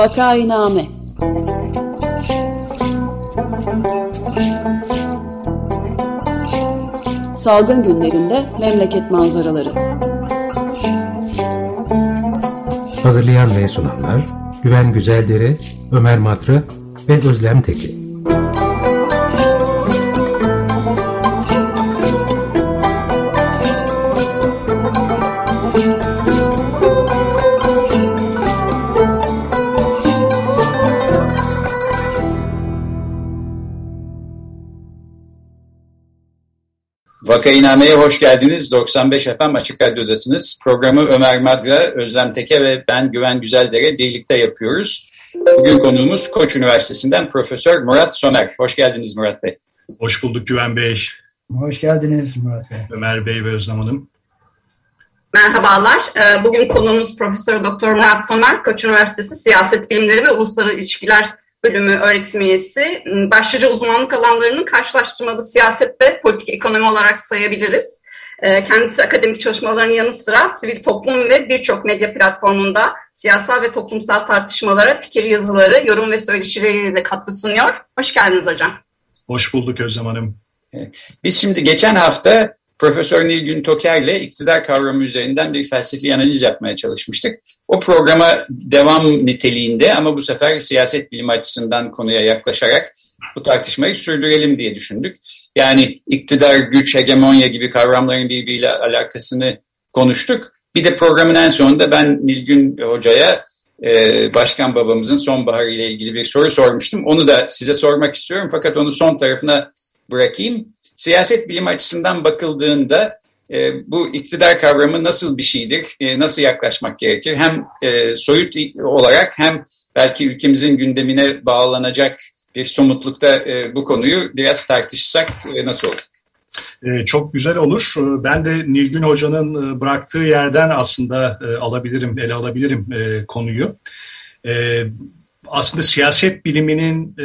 Vakainame. Salgın günlerinde memleket manzaraları. Hazırlayan ve sunanlar Güven Güzeldere, Ömer Matra ve Özlem Tekin. Vakainame'ye hoş geldiniz. 95 FM Açık Radyo'dasınız. Programı Ömer Matra, Özlem Teke ve ben Güven Güzeldere birlikte yapıyoruz. Bugün konuğumuz Koç Üniversitesi'nden Profesör Murat Somer. Hoş geldiniz Murat Bey. Hoş bulduk Güven Bey. Hoş geldiniz Murat Bey. Ömer Bey ve Özlem Hanım. Merhabalar. Bugün konuğumuz Profesör Doktor Murat Somer, Koç Üniversitesi Siyaset Bilimleri ve Uluslararası İlişkiler Bölümü öğretim üyesi. Başlıca uzmanlık alanlarının karşılaştırmalı siyaset ve politik ekonomi olarak sayabiliriz. Kendisi akademik çalışmalarının yanı sıra sivil toplum ve birçok medya platformunda siyasal ve toplumsal tartışmalara fikir yazıları, yorum ve söyleşileriyle de katkı sunuyor. Hoş geldiniz hocam. Hoş bulduk Özlem Hanım. Biz şimdi geçen hafta Profesör Nilgün Toker'le iktidar kavramı üzerinden bir felsefi analiz yapmaya çalışmıştık. O programa devam niteliğinde ama bu sefer siyaset bilimi açısından konuya yaklaşarak bu tartışmayı sürdürelim diye düşündük. Yani iktidar, güç, hegemonya gibi kavramların birbiriyle alakasını konuştuk. Bir de programın en sonunda ben Nilgün Hoca'ya Başkan Babamızın sonbaharı ile ilgili bir soru sormuştum. Onu da size sormak istiyorum fakat onu son tarafına bırakayım. Siyaset bilimi açısından bakıldığında bu iktidar kavramı nasıl bir şeydir, nasıl yaklaşmak gerekir? Hem soyut olarak hem belki ülkemizin gündemine bağlanacak bir somutlukta bu konuyu biraz tartışsak nasıl olur? Çok güzel olur. Ben de Nilgün Hoca'nın bıraktığı yerden aslında ele alabilirim konuyu. Aslında siyaset biliminin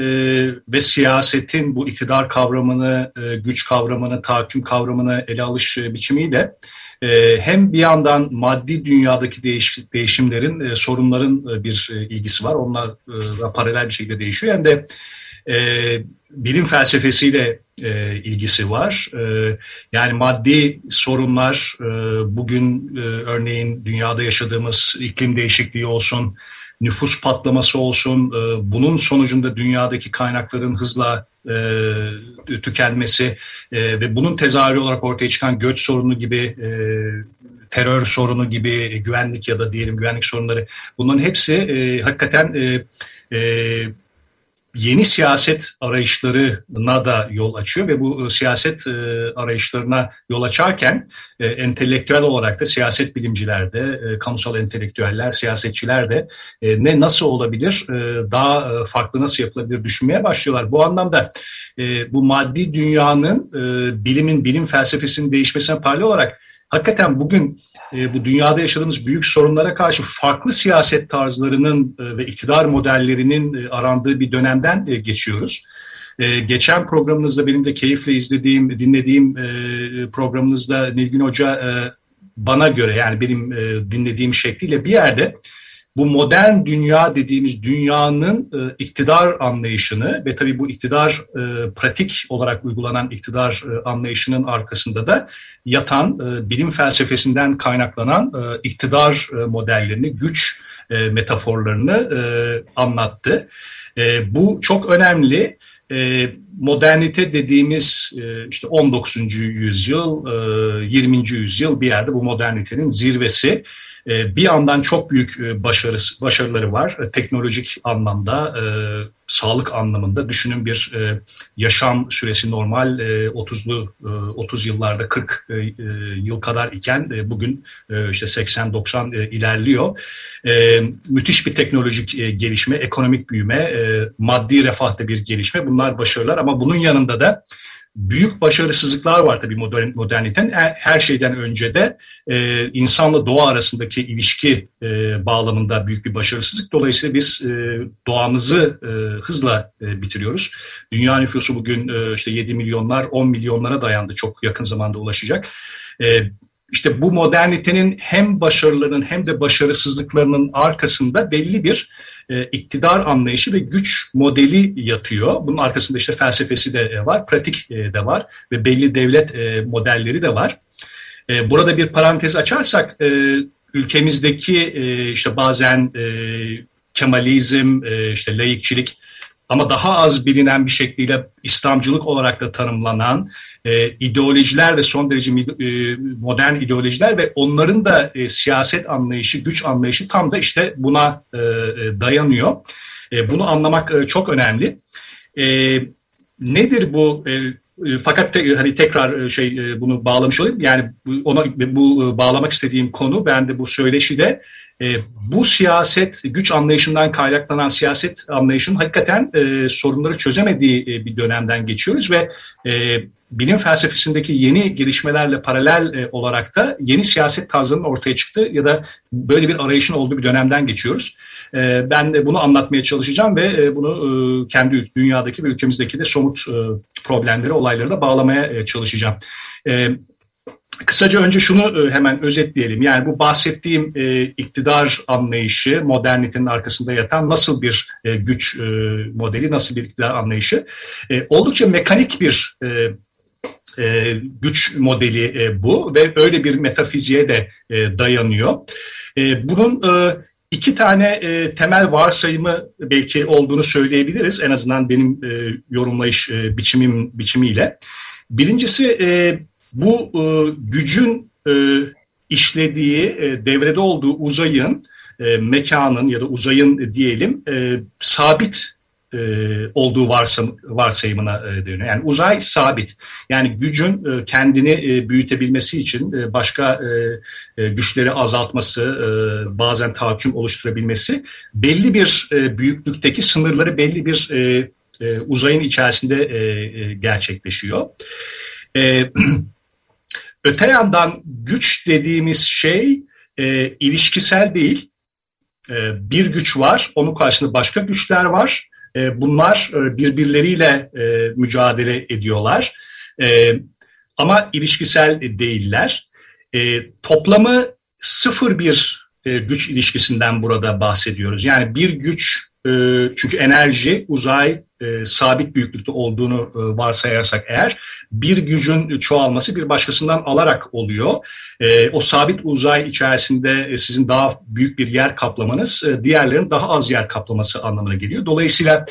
ve siyasetin bu iktidar kavramını, güç kavramını, tahakküm kavramını ele alış biçimiyle hem bir yandan maddi dünyadaki değişimlerin, sorunların bir ilgisi var. Onlarla paralel bir şekilde değişiyor. Hem de bilim felsefesiyle ilgisi var. Yani maddi sorunlar bugün örneğin dünyada yaşadığımız iklim değişikliği olsun, nüfus patlaması olsun, bunun sonucunda dünyadaki kaynakların hızla tükenmesi ve bunun tezahürü olarak ortaya çıkan göç sorunu gibi, terör sorunu gibi, güvenlik ya da diyelim güvenlik sorunları, bunların hepsi hakikaten yeni siyaset arayışlarına da yol açıyor ve bu siyaset arayışlarına yol açarken entelektüel olarak da siyaset bilimciler de, kamusal entelektüeller, siyasetçiler de ne nasıl olabilir, daha farklı nasıl yapılabilir düşünmeye başlıyorlar. Bu anlamda bu maddi dünyanın bilim felsefesinin değişmesine paralel olarak hakikaten bugün bu dünyada yaşadığımız büyük sorunlara karşı farklı siyaset tarzlarının ve iktidar modellerinin arandığı bir dönemden geçiyoruz. Geçen programınızda benim de keyifle dinlediğim programınızda Nilgün Hoca bana göre yani benim dinlediğim şekliyle bir yerde bu modern dünya dediğimiz dünyanın iktidar anlayışını ve tabii bu iktidar pratik olarak uygulanan iktidar anlayışının arkasında da yatan bilim felsefesinden kaynaklanan iktidar modellerini, güç metaforlarını anlattı. Bu çok önemli. Modernite dediğimiz işte 19. yüzyıl, 20. yüzyıl bir yerde bu modernitenin zirvesi. Bir yandan çok büyük başarıları var. Teknolojik anlamda, sağlık anlamında düşünün bir yaşam süresi normal 30 yıllarda 40 yıl kadar iken bugün işte 80-90 ilerliyor. Müthiş bir teknolojik gelişme, ekonomik büyüme, maddi refahta bir gelişme. Bunlar başarılar ama bunun yanında da büyük başarısızlıklar var tabii modernitenin. Her şeyden önce de insanla doğa arasındaki ilişki bağlamında büyük bir başarısızlık. Dolayısıyla biz doğamızı hızla bitiriyoruz. Dünya nüfusu bugün işte 7 milyonlar, 10 milyonlara dayandı. Çok yakın zamanda ulaşacak. İşte bu modernitenin hem başarılarının hem de başarısızlıklarının arkasında belli bir iktidar anlayışı ve güç modeli yatıyor. Bunun arkasında işte felsefesi de var, pratik de var ve belli devlet modelleri de var. Burada bir parantez açarsak ülkemizdeki işte bazen Kemalizm, işte laikçilik ama daha az bilinen bir şekliyle İslamcılık olarak da tanımlanan ideolojiler ve son derece modern ideolojiler ve onların da siyaset anlayışı, güç anlayışı tam da işte buna dayanıyor. Bunu anlamak çok önemli. Nedir bu? Fakat hani tekrar bunu bağlamış olayım. Yani bu bağlamak istediğim konu, ben de bu söyleşide bu siyaset, güç anlayışından kaynaklanan siyaset anlayışının hakikaten sorunları çözemediği bir dönemden geçiyoruz ve bilim felsefesindeki yeni gelişmelerle paralel olarak da yeni siyaset tarzının ortaya çıktığı ya da böyle bir arayışın olduğu bir dönemden geçiyoruz. Ben de bunu anlatmaya çalışacağım ve bunu kendi dünyadaki ve ülkemizdeki de somut problemleri, olayları da bağlamaya çalışacağım. Kısaca önce şunu hemen özetleyelim. Yani bu bahsettiğim iktidar anlayışı, modernitenin arkasında yatan nasıl bir güç modeli, nasıl bir iktidar anlayışı? Oldukça mekanik bir güç modeli bu ve öyle bir metafiziğe de dayanıyor. Bunun iki tane temel varsayımı belki olduğunu söyleyebiliriz. En azından benim yorumlayış biçimiyle. Birincisi bu gücün işlediği, devrede olduğu uzayın, mekanın ya da uzayın diyelim sabit olduğu varsayımına dönüyor. Yani uzay sabit. Yani gücün kendini büyütebilmesi için başka güçleri azaltması, bazen tahakküm oluşturabilmesi belli bir büyüklükteki sınırları belli bir uzayın içerisinde gerçekleşiyor. Öte yandan güç dediğimiz şey ilişkisel değil. Bir güç var, onun karşısında başka güçler var. Bunlar birbirleriyle mücadele ediyorlar ama ilişkisel değiller. Toplamı sıfır bir güç ilişkisinden burada bahsediyoruz. Yani bir güç, çünkü enerji, uzay sabit büyüklükte olduğunu varsayarsak eğer, bir gücün çoğalması bir başkasından alarak oluyor. O sabit uzay içerisinde sizin daha büyük bir yer kaplamanız diğerlerinin daha az yer kaplaması anlamına geliyor. Dolayısıyla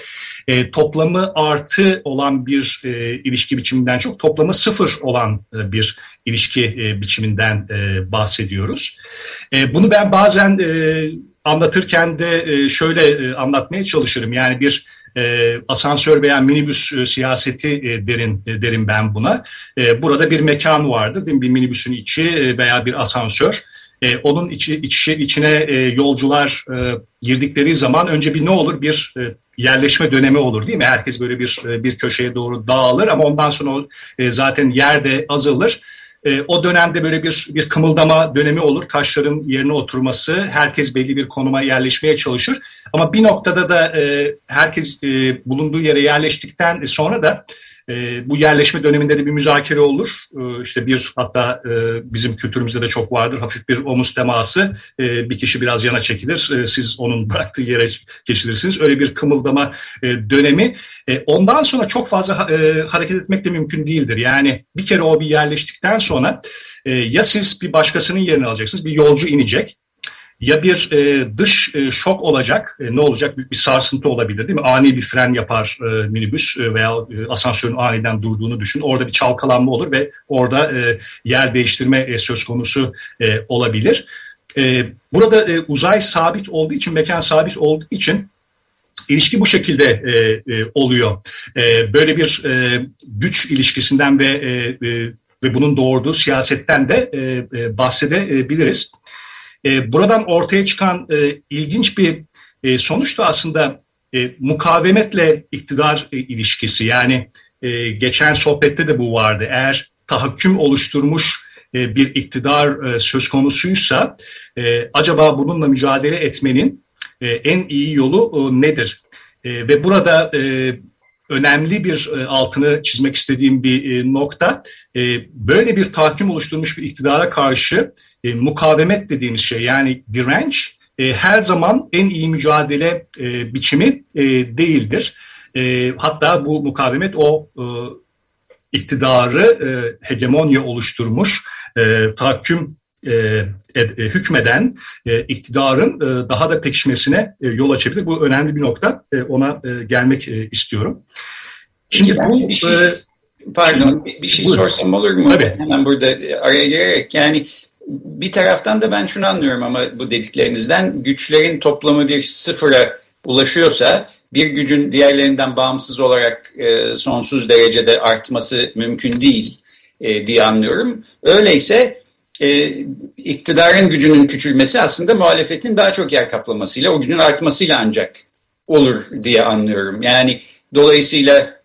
toplamı artı olan bir ilişki biçiminden çok toplamı sıfır olan bir ilişki biçiminden bahsediyoruz. Bunu ben bazen anlatırken de şöyle anlatmaya çalışırım. Yani bir asansör veya minibüs siyaseti derim ben buna. Burada bir mekan vardır, değil mi? Bir minibüsün içi veya bir asansör. Onun içine yolcular girdikleri zaman önce bir ne olur? Bir yerleşme dönemi olur, değil mi? Herkes böyle bir köşeye doğru dağılır ama ondan sonra zaten yer de azalır. O dönemde böyle bir kımıldama dönemi olur. Taşların yerine oturması, herkes belli bir konuma yerleşmeye çalışır. Ama bir noktada da herkes bulunduğu yere yerleştikten sonra da bu yerleşme döneminde de bir müzakere olur. İşte hatta bizim kültürümüzde de çok vardır hafif bir omuz teması. Bir kişi biraz yana çekilir, siz onun bıraktığı yere geçilirsiniz. Öyle bir kımıldama dönemi. Ondan sonra çok fazla hareket etmek de mümkün değildir. Yani bir kere bir yerleştikten sonra ya siz bir başkasının yerini alacaksınız, bir yolcu inecek. Ya bir dış şok olacak, ne olacak? Büyük bir sarsıntı olabilir, değil mi? Ani bir fren yapar minibüs veya asansörün aniden durduğunu düşün. Orada bir çalkalanma olur ve orada yer değiştirme söz konusu olabilir. Burada uzay sabit olduğu için, mekan sabit olduğu için ilişki bu şekilde oluyor. Böyle bir güç ilişkisinden ve bunun doğurduğu siyasetten de bahsedebiliriz. Buradan ortaya çıkan ilginç bir sonuç da aslında mukavemetle iktidar ilişkisi. Yani geçen sohbette de bu vardı. Eğer tahakküm oluşturmuş bir iktidar söz konusuysa acaba bununla mücadele etmenin en iyi yolu nedir? Ve burada önemli bir altını çizmek istediğim bir nokta. Böyle bir tahakküm oluşturmuş bir iktidara karşı mukavemet dediğimiz şey, yani direnç her zaman en iyi mücadele biçimi değildir. Hatta bu mukavemet o iktidarı hegemonya oluşturmuş, tahakküm hükmeden iktidarın daha da pekişmesine yol açabilir. Bu önemli bir nokta. Ona gelmek istiyorum. Şimdi bu... Bir şey sorsam olur mu? Tabii. Hemen burada araya girerek, yani bir taraftan da ben şunu anlıyorum ama bu dediklerinizden, güçlerin toplamı bir sıfıra ulaşıyorsa bir gücün diğerlerinden bağımsız olarak sonsuz derecede artması mümkün değil diye anlıyorum. Öyleyse iktidarın gücünün küçülmesi aslında muhalefetin daha çok yer kaplamasıyla, o gücün artmasıyla ancak olur diye anlıyorum. Yani dolayısıyla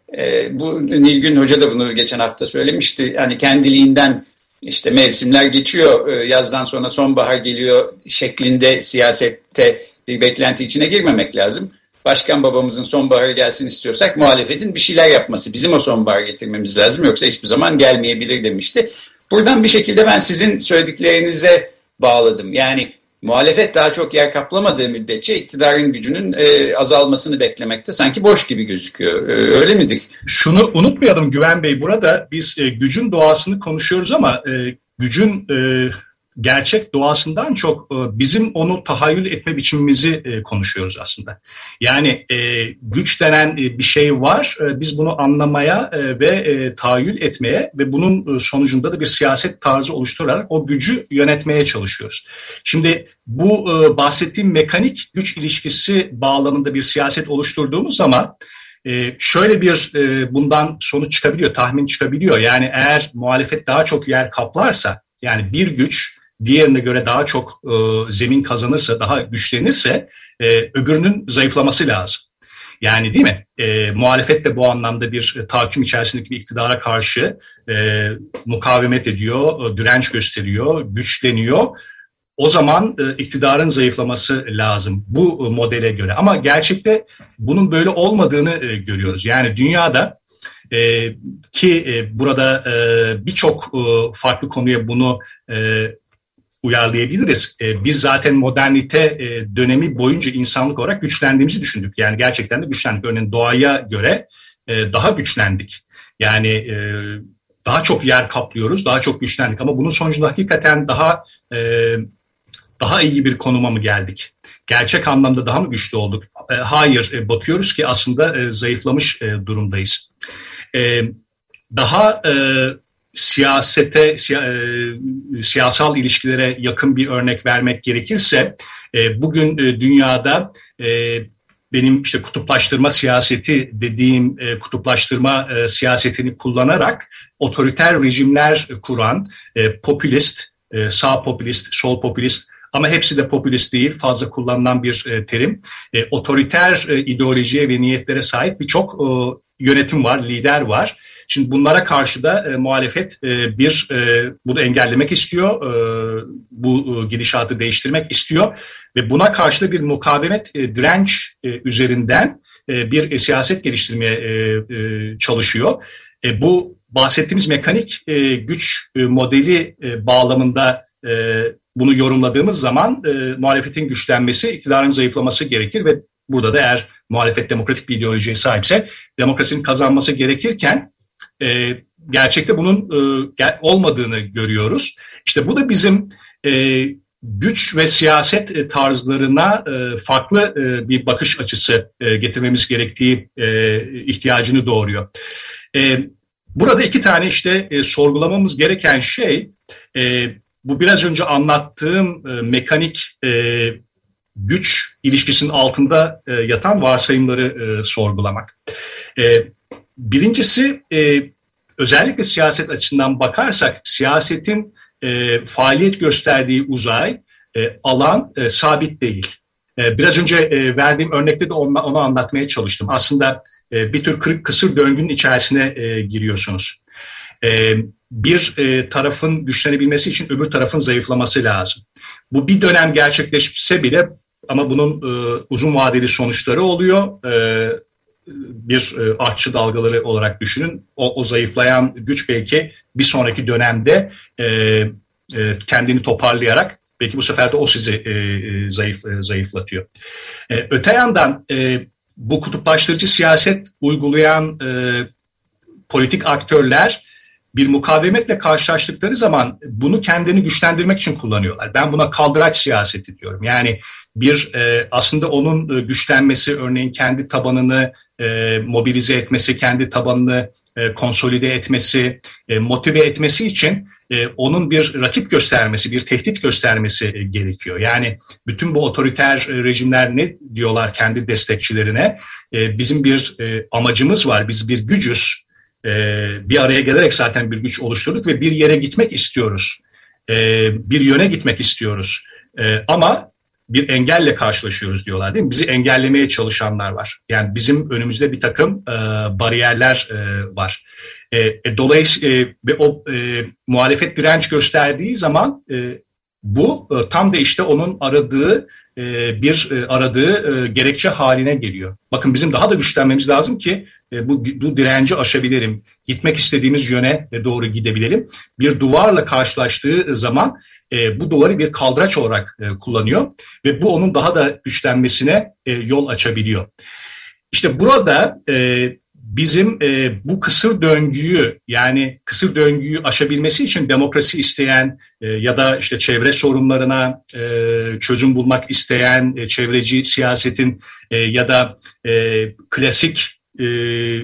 bu Nilgün Hoca da bunu geçen hafta söylemişti. Hani kendiliğinden işte mevsimler geçiyor, yazdan sonra sonbahar geliyor şeklinde siyasette bir beklenti içine girmemek lazım. Başkan babamızın sonbaharı gelsin istiyorsak muhalefetin bir şeyler yapması, bizim o sonbaharı getirmemiz lazım, yoksa hiçbir zaman gelmeyebilir demişti. Buradan bir şekilde ben sizin söylediklerinize bağladım. Yani muhalefet daha çok yer kaplamadığı müddetçe iktidarın gücünün azalmasını beklemekte sanki boş gibi gözüküyor. Öyle midir? Şunu unutmayalım Güven Bey, burada biz gücün doğasını konuşuyoruz ama gücün gerçek doğasından çok bizim onu tahayyül etme biçimimizi konuşuyoruz aslında. Yani güç denen bir şey var. Biz bunu anlamaya ve tahayyül etmeye ve bunun sonucunda da bir siyaset tarzı oluşturarak o gücü yönetmeye çalışıyoruz. Şimdi bu bahsettiğim mekanik güç ilişkisi bağlamında bir siyaset oluşturduğumuz zaman şöyle bir bundan sonuç çıkabiliyor, tahmin çıkabiliyor. Yani eğer muhalefet daha çok yer kaplarsa, yani bir güç diğerine göre daha çok zemin kazanırsa, daha güçlenirse öbürünün zayıflaması lazım. Yani değil mi? Muhalefet de bu anlamda bir tahakküm içerisindeki bir iktidara karşı mukavemet ediyor, direnç gösteriyor, güçleniyor. O zaman iktidarın zayıflaması lazım bu modele göre. Ama gerçekte bunun böyle olmadığını görüyoruz. Yani dünyada ki burada birçok farklı konuya bunu uyarlayabiliriz. Biz zaten modernite dönemi boyunca insanlık olarak güçlendiğimizi düşündük. Yani gerçekten de güçlendik. Örneğin doğaya göre daha güçlendik. Yani daha çok yer kaplıyoruz, daha çok güçlendik. Ama bunun sonucunda hakikaten daha iyi bir konuma mı geldik? Gerçek anlamda daha mı güçlü olduk? Hayır, bakıyoruz ki aslında zayıflamış durumdayız. Daha siyasete, siyasal ilişkilere yakın bir örnek vermek gerekirse, bugün dünyada benim işte kutuplaştırma siyaseti dediğim kutuplaştırma siyasetini kullanarak otoriter rejimler kuran popülist, sağ popülist, sol popülist, ama hepsi de popülist değil, fazla kullanılan bir terim. Otoriter ideolojiye ve niyetlere sahip birçok yönetim var, lider var. Şimdi bunlara karşı da muhalefet bunu engellemek istiyor, bu gidişatı değiştirmek istiyor ve buna karşı da bir mukavemet, direnç üzerinden bir siyaset geliştirmeye çalışıyor. Bu bahsettiğimiz mekanik güç modeli bağlamında bunu yorumladığımız zaman muhalefetin güçlenmesi, iktidarın zayıflaması gerekir ve burada da eğer muhalefet demokratik bir ideolojiye sahipse demokrasinin kazanması gerekirken gerçekte bunun olmadığını görüyoruz. İşte bu da bizim güç ve siyaset tarzlarına farklı bir bakış açısı getirmemiz gerektiği ihtiyacını doğuruyor. Burada iki tane işte sorgulamamız gereken şey, bu biraz önce anlattığım mekanik güç ilişkisinin altında yatan varsayımları sorgulamak. Birincisi, özellikle siyaset açısından bakarsak siyasetin faaliyet gösterdiği uzay, alan sabit değil. Biraz önce verdiğim örnekte de onu anlatmaya çalıştım. Aslında bir tür kısır döngünün içerisine giriyorsunuz. Bir tarafın güçlenebilmesi için öbür tarafın zayıflaması lazım. Bu bir dönem gerçekleşse bile ama bunun uzun vadeli sonuçları oluyor. bir artçı dalgaları olarak düşünün. O zayıflayan güç belki bir sonraki dönemde kendini toparlayarak belki bu sefer de o sizi zayıflatıyor. Öte yandan bu kutuplaştırıcı siyaset uygulayan politik aktörler bir mukavemetle karşılaştıkları zaman bunu kendini güçlendirmek için kullanıyorlar. Ben buna kaldıraç siyaseti diyorum. Yani bir aslında onun güçlenmesi, örneğin kendi tabanını mobilize etmesi, kendi tabanını konsolide etmesi, motive etmesi için onun bir rakip göstermesi, bir tehdit göstermesi gerekiyor. Yani bütün bu otoriter rejimler ne diyorlar kendi destekçilerine? Bizim bir amacımız var, biz bir gücüz. Bir araya gelerek zaten bir güç oluşturduk ve bir yere gitmek istiyoruz. Bir yöne gitmek istiyoruz. Ama bir engelle karşılaşıyoruz diyorlar, değil mi? Bizi engellemeye çalışanlar var. Yani bizim önümüzde bir takım bariyerler var. Dolayısıyla ve o muhalefet direnç gösterdiği zaman bu tam da işte onun aradığı gerekçe haline geliyor. Bakın bizim daha da güçlenmemiz lazım ki bu direnci aşabilirim, gitmek istediğimiz yöne doğru gidebilelim. Bir duvarla karşılaştığı zaman bu duvarı bir kaldıraç olarak kullanıyor ve bu onun daha da güçlenmesine yol açabiliyor. İşte burada bizim bu kısır döngüyü aşabilmesi için demokrasi isteyen ya da işte çevre sorunlarına çözüm bulmak isteyen çevreci siyasetin ya da klasik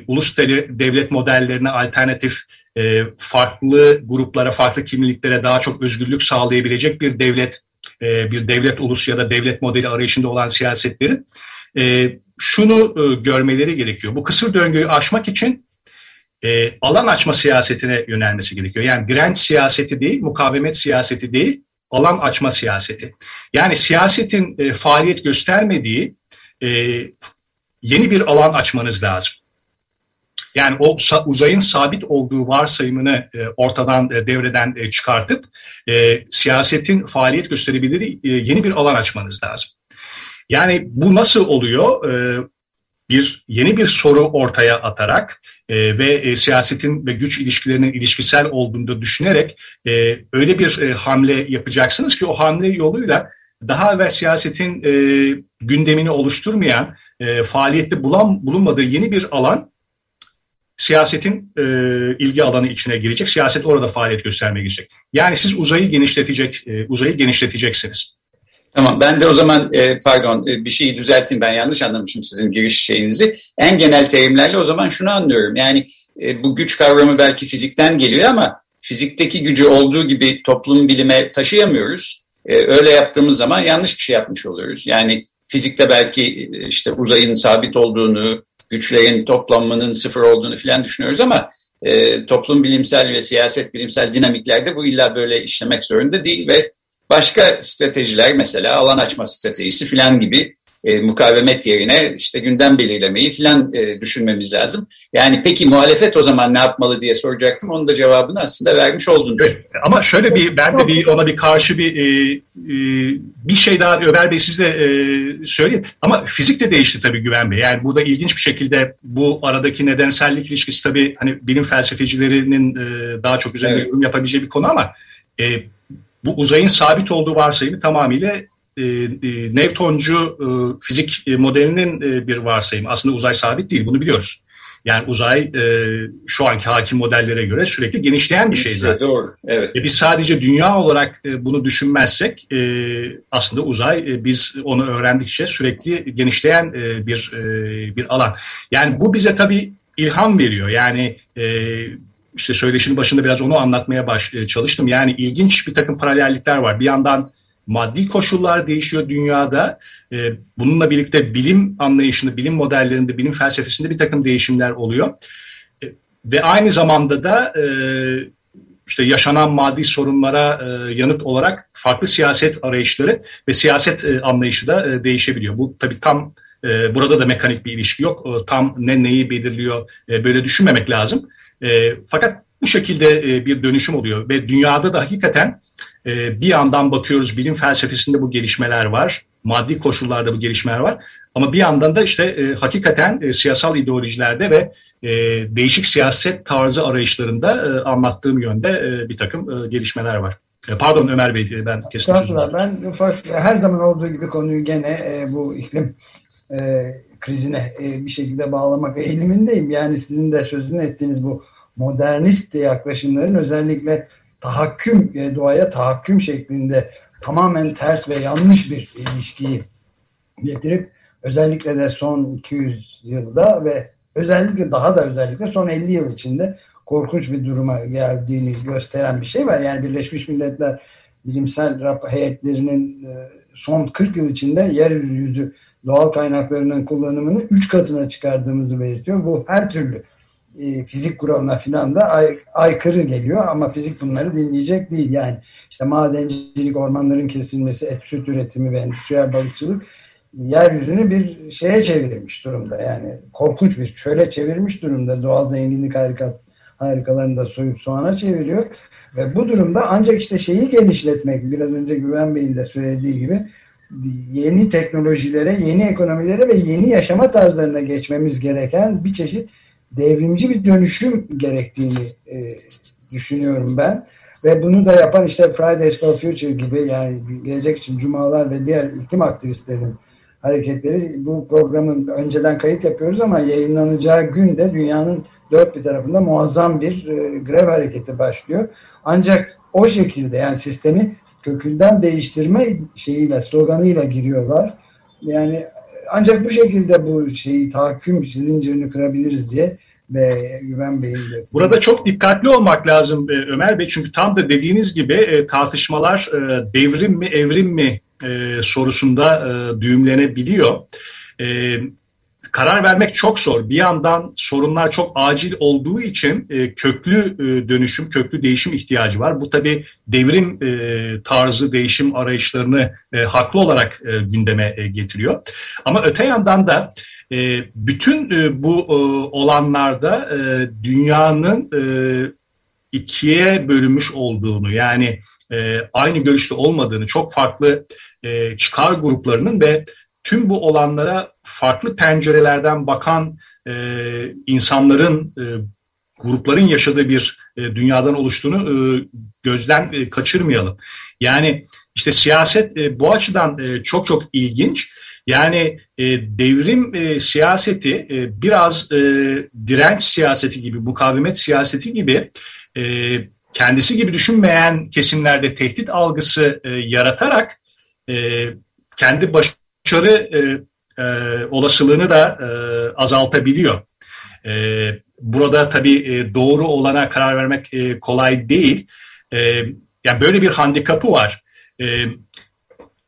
ulus devlet modellerine alternatif farklı gruplara, farklı kimliklere daha çok özgürlük sağlayabilecek bir devlet ulus ya da devlet modeli arayışında olan siyasetlerin şunu görmeleri gerekiyor. Bu kısır döngüyü aşmak için alan açma siyasetine yönelmesi gerekiyor. Yani direnç siyaseti değil, mukavemet siyaseti değil, alan açma siyaseti. Yani siyasetin faaliyet göstermediği yeni bir alan açmanız lazım. Yani o uzayın sabit olduğu varsayımını ortadan, devreden çıkartıp siyasetin faaliyet gösterebildiği yeni bir alan açmanız lazım. Yani bu nasıl oluyor? Yeni bir soru ortaya atarak ve siyasetin ve güç ilişkilerinin ilişkisel olduğunu da düşünerek öyle bir hamle yapacaksınız ki o hamle yoluyla daha evvel siyasetin gündemini oluşturmayan, faaliyette bulunmadığı yeni bir alan siyasetin ilgi alanı içine girecek. Siyaset orada faaliyet göstermeye girecek. Yani siz uzayı genişleteceksiniz. Tamam, ben de o zaman bir şeyi düzelteyim, ben yanlış anlamışım sizin giriş şeyinizi. En genel terimlerle o zaman şunu anlıyorum. Yani bu güç kavramı belki fizikten geliyor ama fizikteki gücü olduğu gibi toplum bilime taşıyamıyoruz. Öyle yaptığımız zaman yanlış bir şey yapmış oluyoruz. Yani fizikte belki işte uzayın sabit olduğunu, güçlerin toplamının sıfır olduğunu falan düşünüyoruz ama toplum bilimsel ve siyaset bilimsel dinamiklerde bu illa böyle işlemek zorunda değil ve başka stratejiler, mesela alan açma stratejisi filan gibi mukavemet yerine işte gündem belirlemeyi filan düşünmemiz lazım. Yani peki muhalefet o zaman ne yapmalı diye soracaktım. Onun da cevabını aslında vermiş oldunuz. Evet, ama şöyle bir şey daha Ömer Bey siz de söyleyeyim. Ama fizik de değişti tabii Güven Bey. Yani burada ilginç bir şekilde bu aradaki nedensellik ilişkisi tabii hani bilim felsefecilerinin daha çok üzerine yorum yapabileceği bir konu ama bu uzayın sabit olduğu varsayımı tamamıyla Newtoncu fizik modelinin bir varsayımı. Aslında uzay sabit değil, bunu biliyoruz. Yani uzay şu anki hakim modellere göre sürekli genişleyen bir şey zaten. Doğru, evet. Biz sadece dünya olarak bunu düşünmezsek aslında uzay biz onu öğrendikçe sürekli genişleyen bir alan. Yani bu bize tabii ilham veriyor. Yani İşte söyleşinin başında biraz onu anlatmaya çalıştım. Yani ilginç bir takım paralellikler var. Bir yandan maddi koşullar değişiyor dünyada. Bununla birlikte bilim anlayışında, bilim modellerinde, bilim felsefesinde bir takım değişimler oluyor. Ve aynı zamanda da işte yaşanan maddi sorunlara yanıt olarak farklı siyaset arayışları ve siyaset anlayışı da değişebiliyor. Bu tabii tam burada da mekanik bir ilişki yok. Tam neyi belirliyor böyle düşünmemek lazım. Fakat bu şekilde bir dönüşüm oluyor ve dünyada da hakikaten bir yandan bakıyoruz bilim felsefesinde bu gelişmeler var, maddi koşullarda bu gelişmeler var Ama bir yandan da işte hakikaten siyasal ideolojilerde ve değişik siyaset tarzı arayışlarında anlattığım yönde bir takım gelişmeler var. Pardon Ömer Bey, ben kesinlikle. Ben her zaman olduğu gibi konuyu gene bu iklim krizine bir şekilde bağlamak eğilimindeyim. Yani sizin de sözünü ettiğiniz bu modernist yaklaşımların özellikle tahakküm, doğaya tahakküm şeklinde tamamen ters ve yanlış bir ilişkiyi getirip özellikle de son 200 yılda ve özellikle daha da özellikle son 50 yıl içinde korkunç bir duruma geldiğini gösteren bir şey var. Yani Birleşmiş Milletler bilimsel heyetlerinin son 40 yıl içinde yeryüzü doğal kaynaklarının kullanımını 3 katına çıkardığımızı belirtiyor. Bu her türlü fizik kuralına filan da aykırı geliyor ama fizik bunları dinleyecek değil. Yani işte madencilik, ormanların kesilmesi, et süt üretimi ve endüstriyel balıkçılık yeryüzünü bir şeye çevirmiş durumda. Yani korkunç bir çöle çevirmiş durumda. Doğal zenginlik harikalarını da soyup soğana çeviriyor. Ve bu durumda ancak işte şeyi genişletmek, biraz önce Güven Bey'in de söylediği gibi yeni teknolojilere, yeni ekonomilere ve yeni yaşama tarzlarına geçmemiz gereken bir çeşit devrimci bir dönüşüm gerektiğini düşünüyorum ben. Ve bunu da yapan işte Fridays for Future gibi, yani gelecek için cumalar ve diğer iklim aktivistlerinin hareketleri. Bu programın önceden kayıt yapıyoruz ama yayınlanacağı günde dünyanın dört bir tarafında muazzam bir grev hareketi başlıyor. Ancak o şekilde, yani sistemi kökünden değiştirme şeyiyle, sloganıyla giriyorlar. Yani ancak bu şekilde bu şeyi, tahakküm zincirini kırabiliriz diye. Güven Bey'in de. Burada çok dikkatli olmak lazım Ömer Bey, çünkü tam da dediğiniz gibi tartışmalar devrim mi evrim mi sorusunda düğümlenebiliyor. Karar vermek çok zor. Bir yandan sorunlar çok acil olduğu için köklü dönüşüm, köklü değişim ihtiyacı var. Bu tabii devrim tarzı değişim arayışlarını haklı olarak gündeme getiriyor. Ama öte yandan da bütün bu olanlarda dünyanın ikiye bölünmüş olduğunu, yani aynı görüşte olmadığını, çok farklı çıkar gruplarının ve tüm bu olanlara farklı pencerelerden bakan insanların, grupların yaşadığı bir dünyadan oluştuğunu gözden kaçırmayalım. Yani işte siyaset bu açıdan çok çok ilginç. Yani devrim siyaseti biraz direnç siyaseti gibi, mukavemet siyaseti gibi kendisi gibi düşünmeyen kesimlerde tehdit algısı yaratarak kendi başarı olasılığını da azaltabiliyor. Burada tabii doğru olana karar vermek kolay değil. Yani böyle bir handikapı var.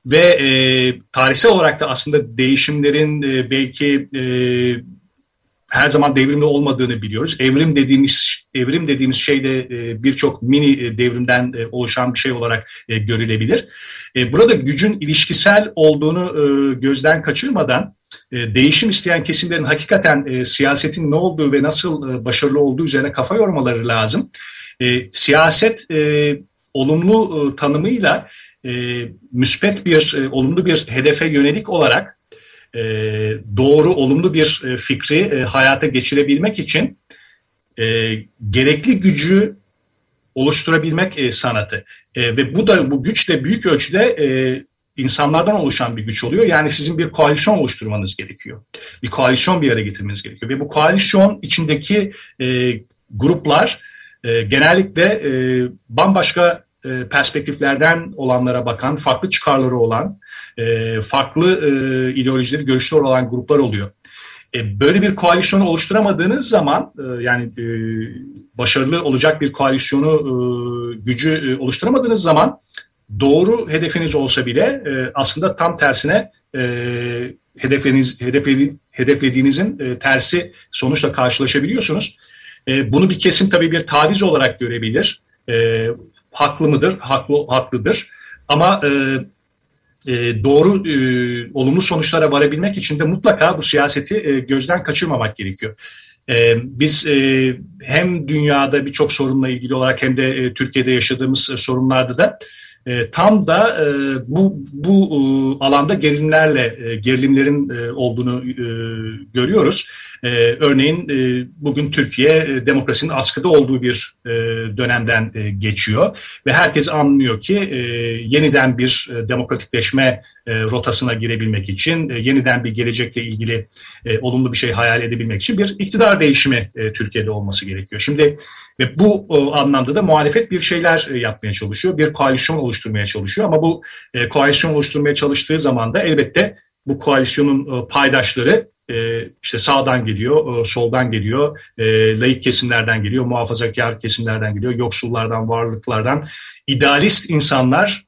Ve tarihsel olarak da aslında değişimlerin belki her zaman devrimli olmadığını biliyoruz. Evrim dediğimiz şey de birçok mini devrimden oluşan bir şey olarak görülebilir. Burada gücün ilişkisel olduğunu gözden kaçırmadan değişim isteyen kesimlerin hakikaten siyasetin ne olduğu ve nasıl başarılı olduğu üzerine kafa yormaları lazım. Siyaset olumlu tanımıyla müspet bir, olumlu bir hedefe yönelik olarak doğru, olumlu bir fikri hayata geçirebilmek için gerekli gücü oluşturabilmek sanatı. Ve bu güç de büyük ölçüde insanlardan oluşan bir güç oluyor. Yani sizin bir koalisyon oluşturmanız gerekiyor. Bir koalisyon bir yere getirmeniz gerekiyor. Ve bu koalisyon içindeki gruplar genellikle bambaşka perspektiflerden olanlara bakan, farklı çıkarları olan, farklı ideolojileri, görüşleri olan gruplar oluyor. Böyle bir koalisyonu oluşturamadığınız zaman, yani başarılı olacak bir koalisyonu, gücü oluşturamadığınız zaman doğru hedefiniz olsa bile aslında tam tersine hedeflediğinizin tersi sonuçla karşılaşabiliyorsunuz. Bunu bir kesim tabii bir taviz olarak görebilir. Haklı mıdır? Haklıdır. Ama doğru, olumlu sonuçlara varabilmek için de mutlaka bu siyaseti gözden kaçırmamak gerekiyor. Biz hem dünyada birçok sorunla ilgili olarak hem de Türkiye'de yaşadığımız sorunlarda da tam da bu alanda gerilimlerin olduğunu görüyoruz. Örneğin bugün Türkiye demokrasinin askıda olduğu bir dönemden geçiyor ve herkes anlıyor ki yeniden bir demokratikleşme rotasına girebilmek için, yeniden bir gelecekle ilgili olumlu bir şey hayal edebilmek için bir iktidar değişimi Türkiye'de olması gerekiyor. Şimdi ve bu anlamda da muhalefet bir şeyler yapmaya çalışıyor, bir koalisyon oluşturmaya çalışıyor ama bu koalisyon oluşturmaya çalıştığı zaman da elbette bu koalisyonun paydaşları işte sağdan geliyor, soldan geliyor, laik kesimlerden geliyor, muhafazakar kesimlerden geliyor, yoksullardan, varlıklardan, idealist insanlar,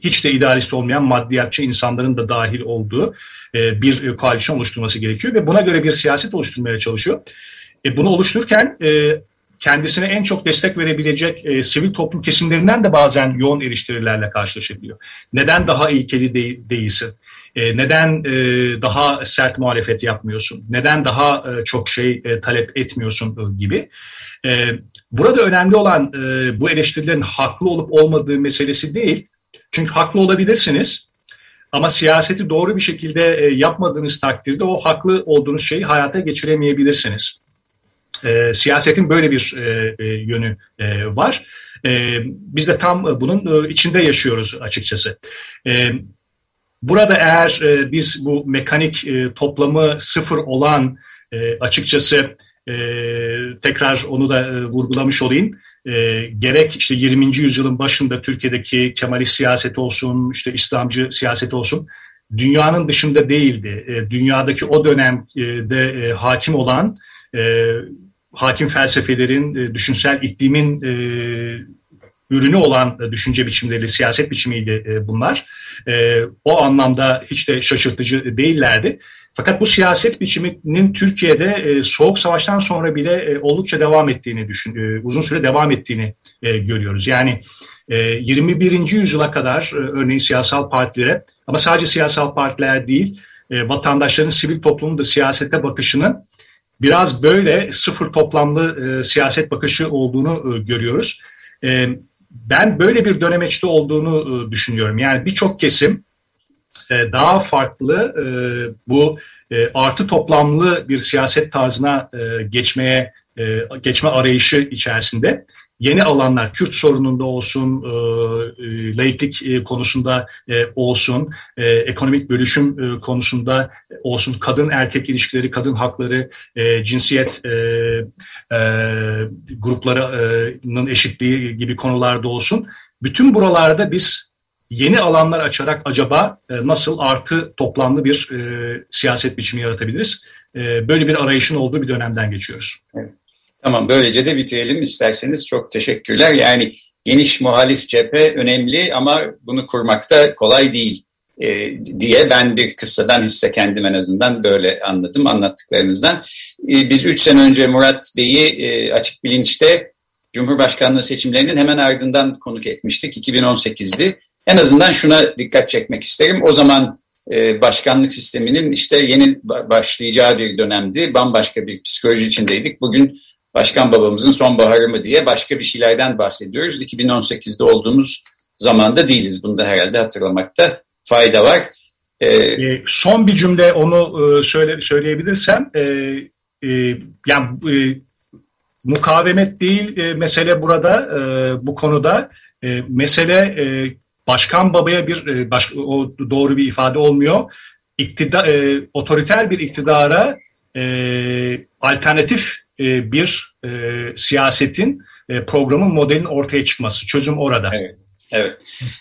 hiç de idealist olmayan maddiyatçı insanların da dahil olduğu bir koalisyon oluşturması gerekiyor ve buna göre bir siyaset oluşturmaya çalışıyor. Bunu oluştururken kendisine en çok destek verebilecek sivil toplum kesimlerinden de bazen yoğun eleştirilerle karşılaşabiliyor. Neden daha ilkeli değilsin? Neden daha sert muhalefet yapmıyorsun? Neden daha çok şey talep etmiyorsun gibi. Burada önemli olan bu eleştirilerin haklı olup olmadığı meselesi değil. Çünkü haklı olabilirsiniz ama siyaseti doğru bir şekilde yapmadığınız takdirde o haklı olduğunuz şeyi hayata geçiremeyebilirsiniz. Siyasetin böyle bir yönü var. Biz de tam bunun içinde yaşıyoruz açıkçası. Burada eğer biz bu mekanik toplamı sıfır olan açıkçası tekrar onu da vurgulamış olayım. Gerek işte 20. yüzyılın başında Türkiye'deki Kemalist siyaset olsun, işte İslamcı siyaset olsun dünyanın dışında değildi. Dünyadaki o dönemde hakim olan hakim felsefelerin, düşünsel iklimin ürünü olan düşünce biçimleri, siyaset biçimiydi bunlar. O anlamda hiç de şaşırtıcı değillerdi. Fakat bu siyaset biçiminin Türkiye'de Soğuk Savaş'tan sonra bile oldukça devam ettiğini uzun süre devam ettiğini görüyoruz. Yani 21. yüzyıla kadar örneğin siyasal partilere ama sadece siyasal partiler değil, vatandaşların sivil toplumun da siyasete bakışının biraz böyle sıfır toplamlı siyaset bakışı olduğunu görüyoruz. Ben böyle bir dönemeçte olduğunu düşünüyorum. Yani birçok kesim daha farklı bu artı toplamlı bir siyaset tarzına geçme arayışı içerisinde. Yeni alanlar Kürt sorununda olsun, laiklik konusunda olsun, ekonomik bölüşüm konusunda olsun, kadın erkek ilişkileri, kadın hakları, cinsiyet gruplarının eşitliği gibi konularda olsun. Bütün buralarda biz yeni alanlar açarak acaba nasıl artı toplamlı bir siyaset biçimi yaratabiliriz? Böyle bir arayışın olduğu bir dönemden geçiyoruz. Evet. Tamam, böylece de bitirelim isterseniz. Çok teşekkürler. Yani geniş muhalif cephe önemli ama bunu kurmak da kolay değil diye ben bir kıssadan hisse kendim en azından böyle anladım anlattıklarınızdan. Biz 3 sene önce Murat Bey'i Açık Bilinç'te Cumhurbaşkanlığı seçimlerinin hemen ardından konuk etmiştik. 2018'di. En azından şuna dikkat çekmek isterim. O zaman başkanlık sisteminin işte yeni başlayacağı bir dönemdi. Bambaşka bir psikoloji içindeydik. Bugün Başkan babamızın sonbaharı mı diye başka bir şeylerden bahsediyoruz. 2018'de olduğumuz zamanda değiliz. Bunu da herhalde hatırlamakta fayda var. Son bir cümle onu söyleyebilirsem. Yani mukavemet değil mesele burada bu konuda. Mesele başkan babaya o doğru bir ifade olmuyor. Otoriter bir iktidara alternatif bir siyasetin, programın, modelin ortaya çıkması. Çözüm orada. Evet.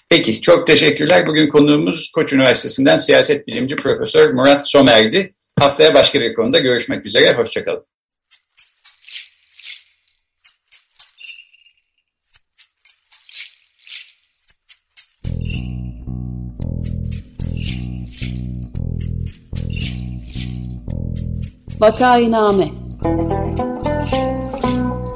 Peki, çok teşekkürler. Bugün konuğumuz Koç Üniversitesi'nden siyaset bilimci Profesör Murat Somer'di. Haftaya başka bir konuda görüşmek üzere. Hoşçakalın. Vakainame.